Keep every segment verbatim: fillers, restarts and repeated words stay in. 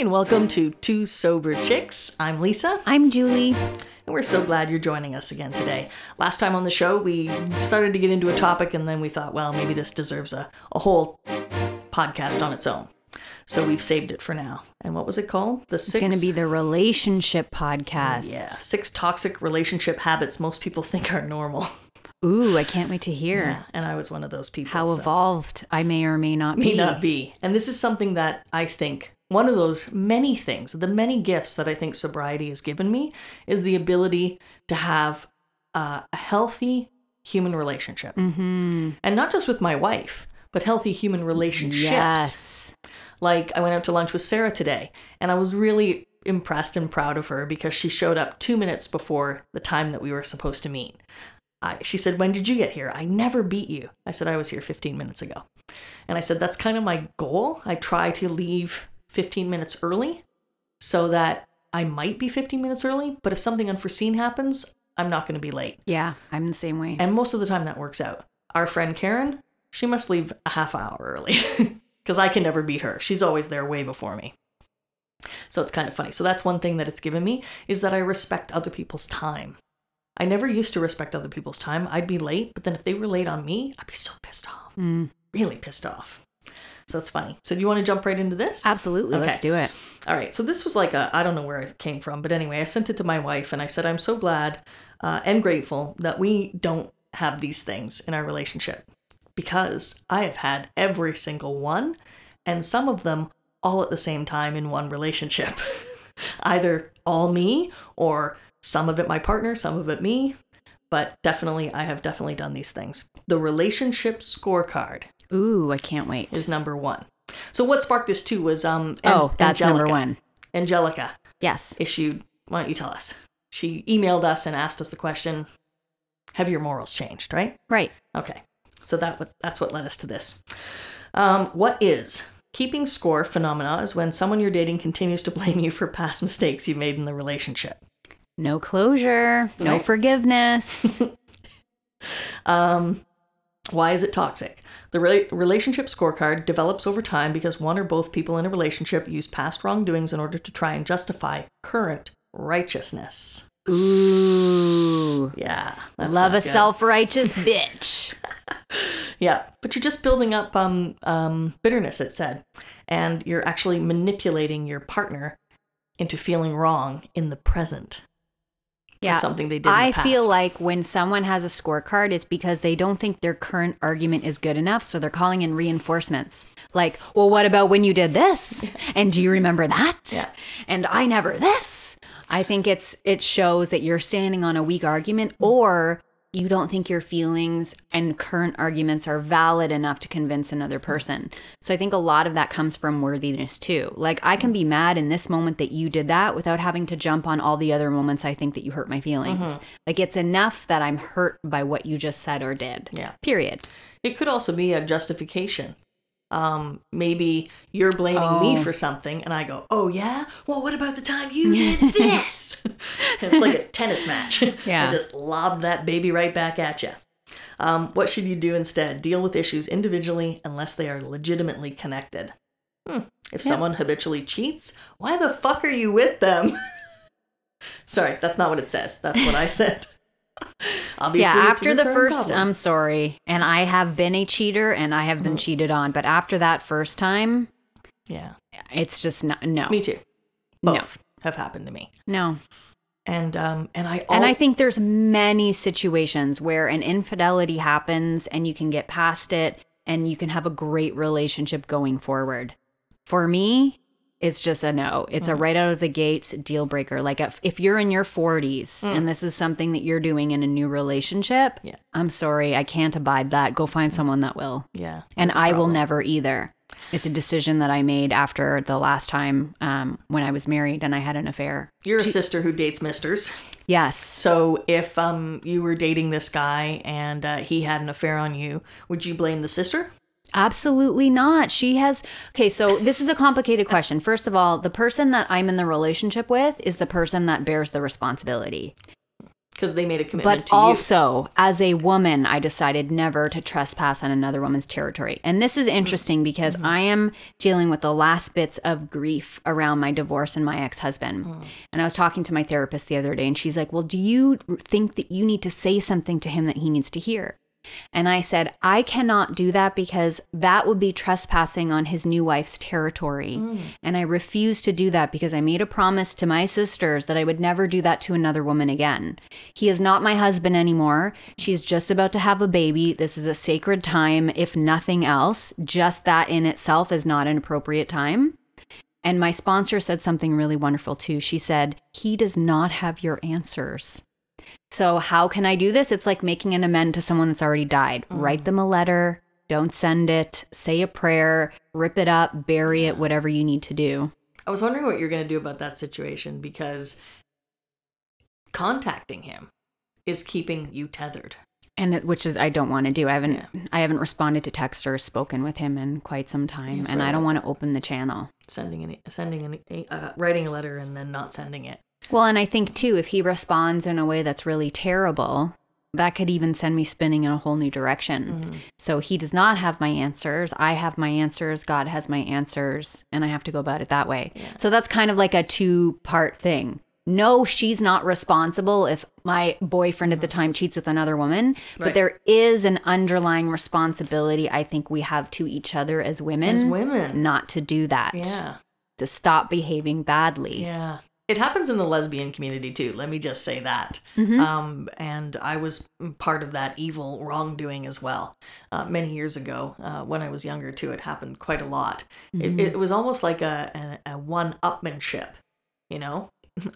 and welcome to Two Sober Chicks. I'm Lisa. I'm Julie. And we're so glad you're joining us again today. Last time on the show, we started to get into a topic, and then we thought, well, maybe this deserves a, a whole podcast on its own. So we've saved it for now. And what was it called? The six... It's going to be the relationship podcast. Yeah. Six toxic relationship habits most people think are normal. Ooh, I can't wait to hear. Yeah, and I was one of those people. How so. Evolved I may or may not be. May not be. And this is something that I think, one of those many things, the many gifts that I think sobriety has given me is the ability to have uh, a healthy human relationship. Mm-hmm. And not just with my wife, but healthy human relationships. Yes. Like I went out to lunch with Sarah today and I was really impressed and proud of her because she showed up two minutes before the time that we were supposed to meet. I, she said, when did you get here? I never beat you. I said, I was here fifteen minutes ago. And I said, that's kind of my goal. I try to leave fifteen minutes early so that I might be fifteen minutes early. But if something unforeseen happens, I'm not going to be late. Yeah, I'm the same way. And most of the time that works out. Our friend Karen, she must leave a half hour early because I can never beat her. She's always there way before me. So it's kind of funny. So that's one thing that it's given me is that I respect other people's time. I never used to respect other people's time. I'd be late, but then if they were late on me, I'd be so pissed off. Mm. Really pissed off. So it's funny. So do you want to jump right into this? Absolutely. Okay. Let's do it. All right. So this was like a, I don't know where it came from, but anyway, I sent it to my wife and I said, I'm so glad uh, and grateful that we don't have these things in our relationship because I have had every single one and some of them all at the same time in one relationship. Either all me or some of it my partner, some of it me, but definitely, I have definitely done these things. The relationship scorecard. Ooh, I can't wait. Is number one. So what sparked this too was um. Oh, that's Angelica. Number one. Angelica. Yes. Issued. Why don't you tell us? She emailed us and asked us the question: have your morals changed? Right. Right. Okay. So that that's what led us to this. Um, what is keeping score phenomena is when someone you're dating continues to blame you for past mistakes you made in the relationship. No closure, no right. forgiveness. um, why is it toxic? The re- relationship scorecard develops over time because one or both people in a relationship use past wrongdoings in order to try and justify current righteousness. Ooh. Yeah. That's love a good. Self-righteous bitch. Yeah. But you're just building up um, um, bitterness, it said. And you're actually manipulating your partner into feeling wrong in the present. Yeah, something they did in the I past. Feel like when someone has a scorecard, it's because they don't think their current argument is good enough, so they're calling in reinforcements. Like, well, what about when you did this? And do you remember that? Yeah. And I never this. I think it's it shows that you're standing on a weak argument, or you don't think your feelings and current arguments are valid enough to convince another person. So I think a lot of that comes from worthiness too. Like I can be mad in this moment that you did that without having to jump on all the other moments I think that you hurt my feelings. Mm-hmm. Like it's enough that I'm hurt by what you just said or did. Yeah. Period. It could also be a justification. Um, maybe you're blaming oh. me for something and I go, oh yeah? Well, what about the time you did this? It's like a tennis match. Yeah. I just lobbed that baby right back at you. Um, what should you do instead? Deal with issues individually unless they are legitimately connected. Hmm. If yeah. someone habitually cheats, why the fuck are you with them? Sorry, that's not what it says. That's what I said. Obviously, yeah, after the first, problem. I'm sorry, and I have been a cheater, and I have been mm-hmm. cheated on, but after that first time, yeah, it's just not, no. Me too. Both no. have happened to me. No. And um, and I all- and I think there's many situations where an infidelity happens, and you can get past it, and you can have a great relationship going forward. For me, it's just a no. It's mm-hmm. a right out of the gates deal breaker. Like if, if you're in your forties mm. and this is something that you're doing in a new relationship, yeah. I'm sorry, I can't abide that. Go find someone that will. Yeah. And I will never either. It's a decision that I made after the last time um, when I was married and I had an affair. You're a she- sister who dates misters. Yes. So if um you were dating this guy and uh, he had an affair on you, would you blame the sister? Absolutely not. She has. Okay, so this is a complicated question. First of all, the person that I'm in the relationship with is the person that bears the responsibility. because they made a commitment but to you. But also, as a woman, I decided never to trespass on another woman's territory. And this is interesting because mm-hmm. I am dealing with the last bits of grief around my divorce and my ex-husband. Mm. And I was talking to my therapist the other day, and she's like, well, do you think that you need to say something to him that he needs to hear? And I said, I cannot do that because that would be trespassing on his new wife's territory. Mm. And I refuse to do that because I made a promise to my sisters that I would never do that to another woman again. He is not my husband anymore. She's just about to have a baby. This is a sacred time, if nothing else. Just that in itself is not an appropriate time. And my sponsor said something really wonderful too. She said, he does not have your answers. So how can I do this? It's like making an amend to someone that's already died. Mm. Write them a letter. Don't send it. Say a prayer. Rip it up. Bury it. Whatever you need to do. I was wondering what you're going to do about that situation, because contacting him is keeping you tethered. And it, which is I don't want to do. I haven't yeah. I haven't responded to text or spoken with him in quite some time, yeah, so and I don't want to open the channel. Sending an, sending an, uh, writing a letter and then not sending it. Well, and I think, too, if he responds in a way that's really terrible, that could even send me spinning in a whole new direction. Mm-hmm. So he does not have my answers. I have my answers. God has my answers. And I have to go about it that way. Yeah. So that's kind of like a two-part thing. No, she's not responsible if my boyfriend at the time cheats with another woman. Right. But there is an underlying responsibility I think we have to each other as women. As women. Not to do that. Yeah. To stop behaving badly. Yeah. It happens in the lesbian community, too. Let me just say that. Mm-hmm. Um, and I was part of that evil wrongdoing as well. Uh, many years ago, uh, when I was younger, too, it happened quite a lot. Mm-hmm. It, it was almost like a, a, a one-upmanship, you know?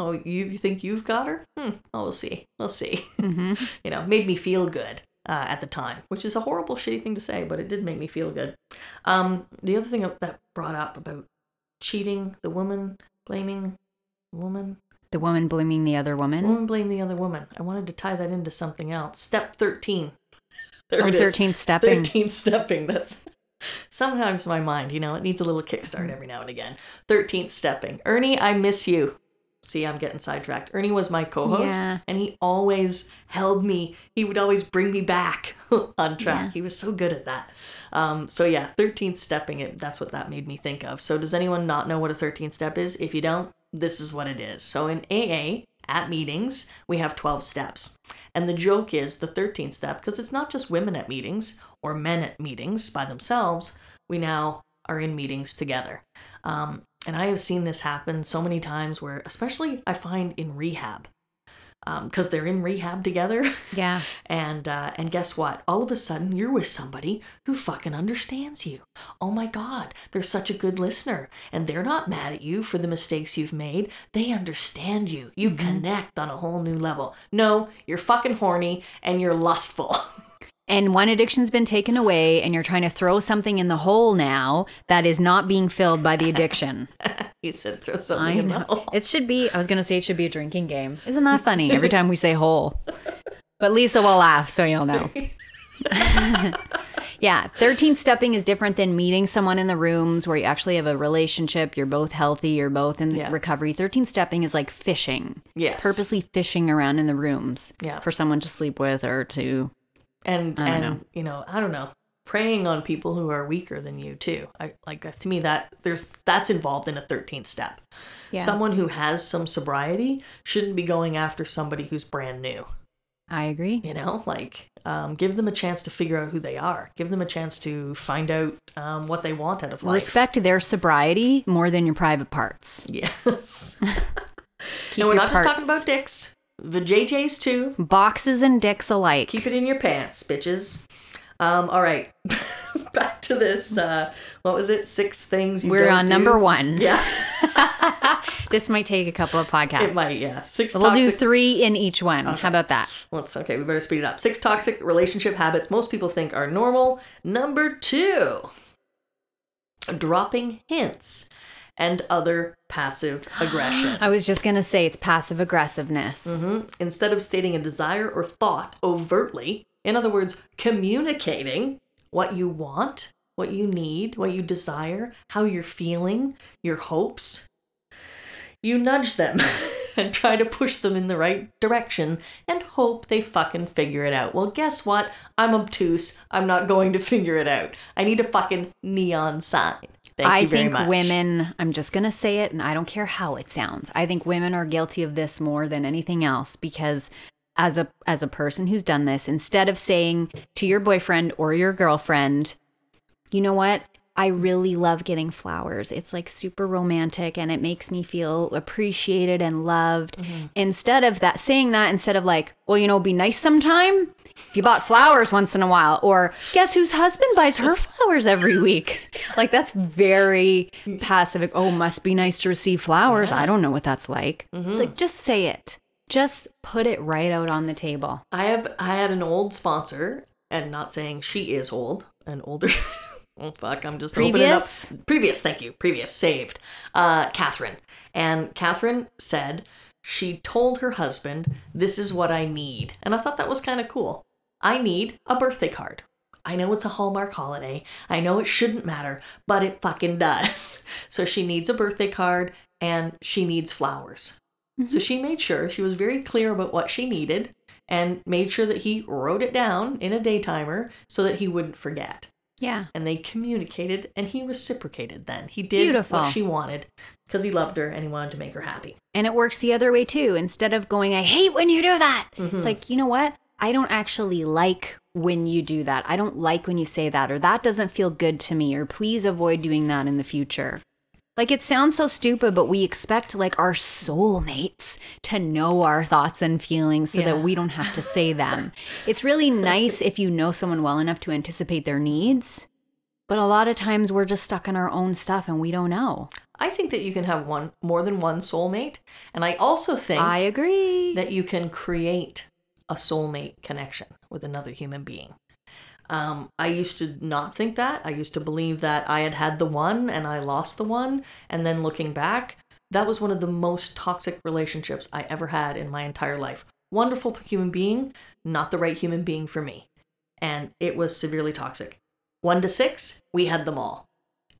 Oh, you think you've got her? Hmm. Oh, we'll see. We'll see. Mm-hmm. You know, made me feel good uh, at the time, which is a horrible, shitty thing to say, but it did make me feel good. Um, the other thing that brought up about cheating, the woman blaming... Woman. The woman blaming the other woman. Woman blaming the other woman. I wanted to tie that into something else. Step thirteen. There oh, it is. thirteenth stepping. thirteenth stepping. That's sometimes my mind, you know, it needs a little kickstart every now and again. thirteenth stepping. Ernie, I miss you. See, I'm getting sidetracked. Ernie was my co-host, yeah. and he always held me. He would always bring me back on track. Yeah. He was so good at that. Um, so yeah, thirteenth stepping, it, that's what that made me think of. So does anyone not know what a thirteenth step is? If you don't, this is what it is. So in A A, at meetings, we have twelve steps. And the joke is the thirteenth step, because it's not just women at meetings or men at meetings by themselves. We now are in meetings together. Um, and I have seen this happen so many times where, especially I find in rehab, because um, they're in rehab together. Yeah. And uh, and guess what? All of a sudden, you're with somebody who fucking understands you. Oh my God, they're such a good listener. And they're not mad at you for the mistakes you've made. They understand you. You mm-hmm. connect on a whole new level. No, you're fucking horny and you're lustful. And one addiction's been taken away and you're trying to throw something in the hole now that is not being filled by the addiction. You said throw something I in know. The hole. It should be, I was going to say it should be a drinking game. Isn't that funny? Every time we say hole. But Lisa will laugh, so you'll know. Yeah, thirteenth stepping is different than meeting someone in the rooms where you actually have a relationship, you're both healthy, you're both in yeah. recovery. thirteenth stepping is like fishing. Yes. Purposely fishing around in the rooms yeah. for someone to sleep with or to... And, and know. you know, I don't know, preying on people who are weaker than you, too. I like that to me that there's that's involved in a thirteenth step. Yeah. Someone who has some sobriety shouldn't be going after somebody who's brand new. I agree. You know, like um, give them a chance to figure out who they are. Give them a chance to find out um, what they want out of life. Respect their sobriety more than your private parts. Yes. And we're not parts. Just talking about dicks. The J J's too. Boxes and dicks alike. Keep it in your pants, bitches. Um, all right. Back to this. Uh, what was it? Six things you We're don't on do. Number one. Yeah. This might take a couple of podcasts. It might, yeah. Six. We'll toxic- do three in each one. Okay. How about that? Well, it's okay. We better speed it up. Six toxic relationship habits most people think are normal. Number two, dropping hints and other passive aggression. I was just going to say it's passive aggressiveness. Mm-hmm. Instead of stating a desire or thought overtly, in other words, communicating what you want, what you need, what you desire, how you're feeling, your hopes, you nudge them and try to push them in the right direction and hope they fucking figure it out. Well, guess what? I'm obtuse. I'm not going to figure it out. I need a fucking neon sign. Thank I you very think much. Women, I'm just going to say it, and I don't care how it sounds. I think women are guilty of this more than anything else, because as a as a person who's done this, instead of saying to your boyfriend or your girlfriend, you know what? I really love getting flowers. It's like super romantic and it makes me feel appreciated and loved. Mm-hmm. Instead of that, saying that instead of like, well, you know, it'd be nice sometime if you bought flowers once in a while, or guess whose husband buys her flowers every week. Like, that's very passive. Oh, must be nice to receive flowers. Yeah. I don't know what that's like. Mm-hmm. Like, just say it. Just put it right out on the table. I have, I had an old sponsor, and not saying she is old, an older Oh, fuck, I'm just Previous? opening up. Previous, thank you. Previous, saved. Uh, Catherine. And Catherine said she told her husband, this is what I need. And I thought that was kind of cool. I need a birthday card. I know it's a Hallmark holiday. I know it shouldn't matter, but it fucking does. So she needs a birthday card and she needs flowers. Mm-hmm. So she made sure, she was very clear about what she needed and made sure that he wrote it down in a day timer so that he wouldn't forget. Yeah. And they communicated and he reciprocated then. He did Beautiful. What she wanted because he loved her and he wanted to make her happy. And it works the other way too. Instead of going, I hate when you do that. Mm-hmm. It's like, you know what? I don't actually like when you do that. I don't like when you say that, or that doesn't feel good to me, or please avoid doing that in the future. Like, it sounds so stupid, but we expect like our soulmates to know our thoughts and feelings so yeah. that we don't have to say them. It's really nice if you know someone well enough to anticipate their needs, but a lot of times we're just stuck in our own stuff and we don't know. I think that you can have one more than one soulmate, and I also think I agree that you can create a soulmate connection with another human being. Um, I used to not think that. I used to believe that I had had the one and I lost the one. And then looking back, that was one of the most toxic relationships I ever had in my entire life. Wonderful human being, not the right human being for me. And it was severely toxic. One to six, we had them all.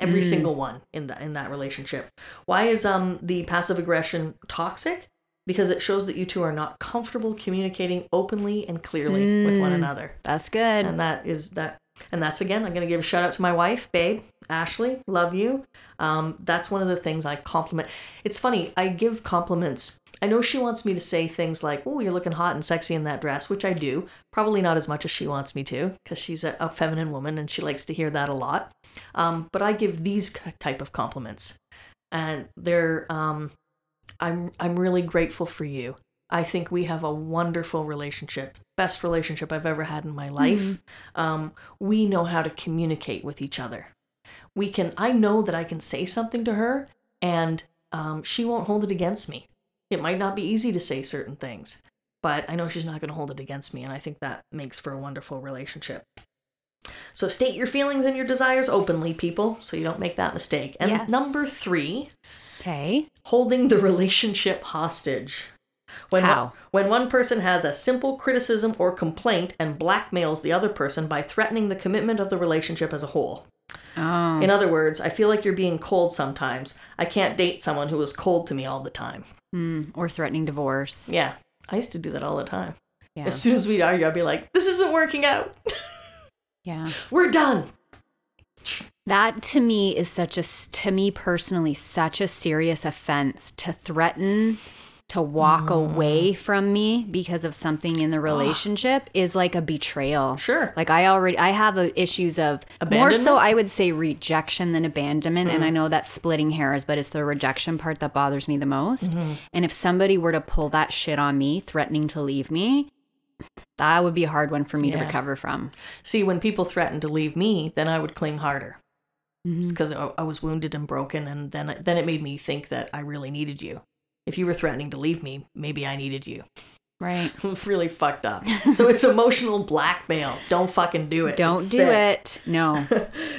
Every mm. single one in the, in that relationship. Why is um the passive aggression toxic? Because it shows that you two are not comfortable communicating openly and clearly mm, with one another. That's good. And that is that. And that's, again, I'm going to give a shout out to my wife, babe, Ashley, love you. Um, that's one of the things I compliment. It's funny. I give compliments. I know she wants me to say things like, oh, you're looking hot and sexy in that dress, which I do. Probably not as much as she wants me to, because she's a, a feminine woman and she likes to hear that a lot. Um, but I give these type of compliments, and they're, um, I'm I'm really grateful for you. I think we have a wonderful relationship. Best relationship I've ever had in my life. Mm-hmm. Um, we know how to communicate with each other. We can. I know that I can say something to her and um, she won't hold it against me. It might not be easy to say certain things, but I know she's not going to hold it against me. And I think that makes for a wonderful relationship. So state your feelings and your desires openly, people, so you don't make that mistake. And yes. Number three... Okay. Holding the relationship hostage. When How? One, when one person has a simple criticism or complaint and blackmails the other person by threatening the commitment of the relationship as a whole. Oh. In other words, I feel like you're being cold sometimes. I can't date someone who is cold to me all the time. Mm, or threatening divorce. Yeah. I used to do that all the time. Yeah. As soon as we'd argue, I'd be like, this isn't working out. Yeah. We're done. That to me is such a, to me personally, such a serious offense, to threaten to walk mm. away from me because of something in the relationship ah. is like a betrayal. Sure. Like I already, I have a, issues of more so I would say rejection than abandonment. Mm. And I know that's splitting hairs, but it's the rejection part that bothers me the most. Mm-hmm. And if somebody were to pull that shit on me, threatening to leave me, that would be a hard one for me yeah. to recover from. See, when people threatened to leave me, then I would cling harder. It's because I was wounded and broken, and then then it made me think that I really needed you. If you were threatening to leave me, maybe I needed you. Right. It's really fucked up. So it's emotional blackmail. Don't fucking do it. Don't it's do sick. It. No.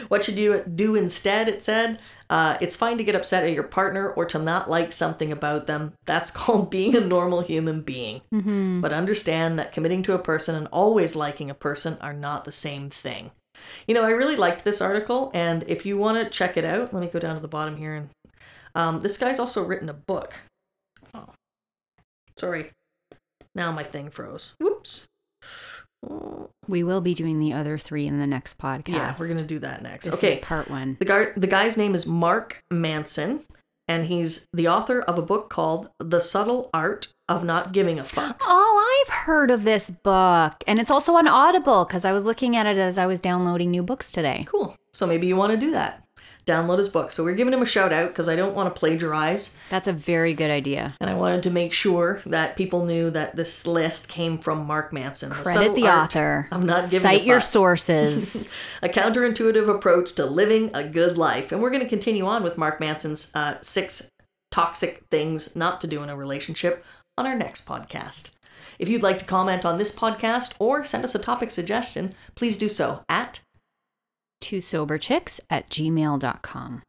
What should you do instead, it said? Uh, it's fine to get upset at your partner or to not like something about them. That's called being a normal human being. Mm-hmm. But understand that committing to a person and always liking a person are not the same thing. You know, I really liked this article, and if you want to check it out, let me go down to the bottom here. And um, this guy's also written a book. Oh, Sorry. Now my thing froze. Whoops. We will be doing the other three in the next podcast. Yeah, we're going to do that next. This okay. is part one. The, guy, the guy's name is Mark Manson, and he's the author of a book called The Subtle Art of Not Giving a Fuck. Oh, I've heard of this book. And it's also on Audible, because I was looking at it as I was downloading new books today. Cool. So maybe you want to do that. Download his book. So we're giving him a shout out because I don't want to plagiarize. That's a very good idea. And I wanted to make sure that people knew that this list came from Mark Manson. Credit the, the author. I'm not giving Cite a fuck. your sources. A counterintuitive approach to living a good life. And we're going to continue on with Mark Manson's uh, six toxic things not to do in a relationship on our next podcast. If you'd like to comment on this podcast or send us a topic suggestion, please do so at two sober chicks at gmail dot com.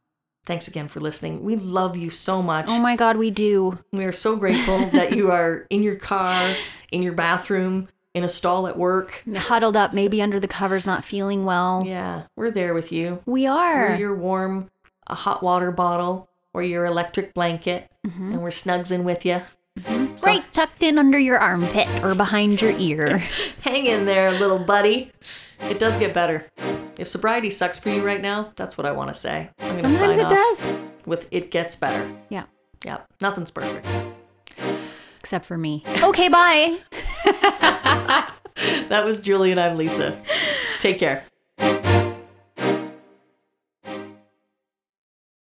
Thanks again for listening. We love you so much. Oh my God, we do. We are so grateful that you are in your car, in your bathroom, in a stall at work. Huddled up, maybe under the covers, not feeling well. Yeah, we're there with you. We are. We're your warm a hot water bottle or your electric blanket, mm-hmm. and we're snugs in with you. Mm-hmm. So, right, tucked in under your armpit or behind your ear. Hang in there, little buddy. It does get better. If sobriety sucks for you right now, that's what I want to say. I'm gonna Sometimes sign it off does. With it gets better. Yeah. Yeah. Nothing's perfect. Except for me. Okay, bye. That was Julie and I'm Lisa. Take care.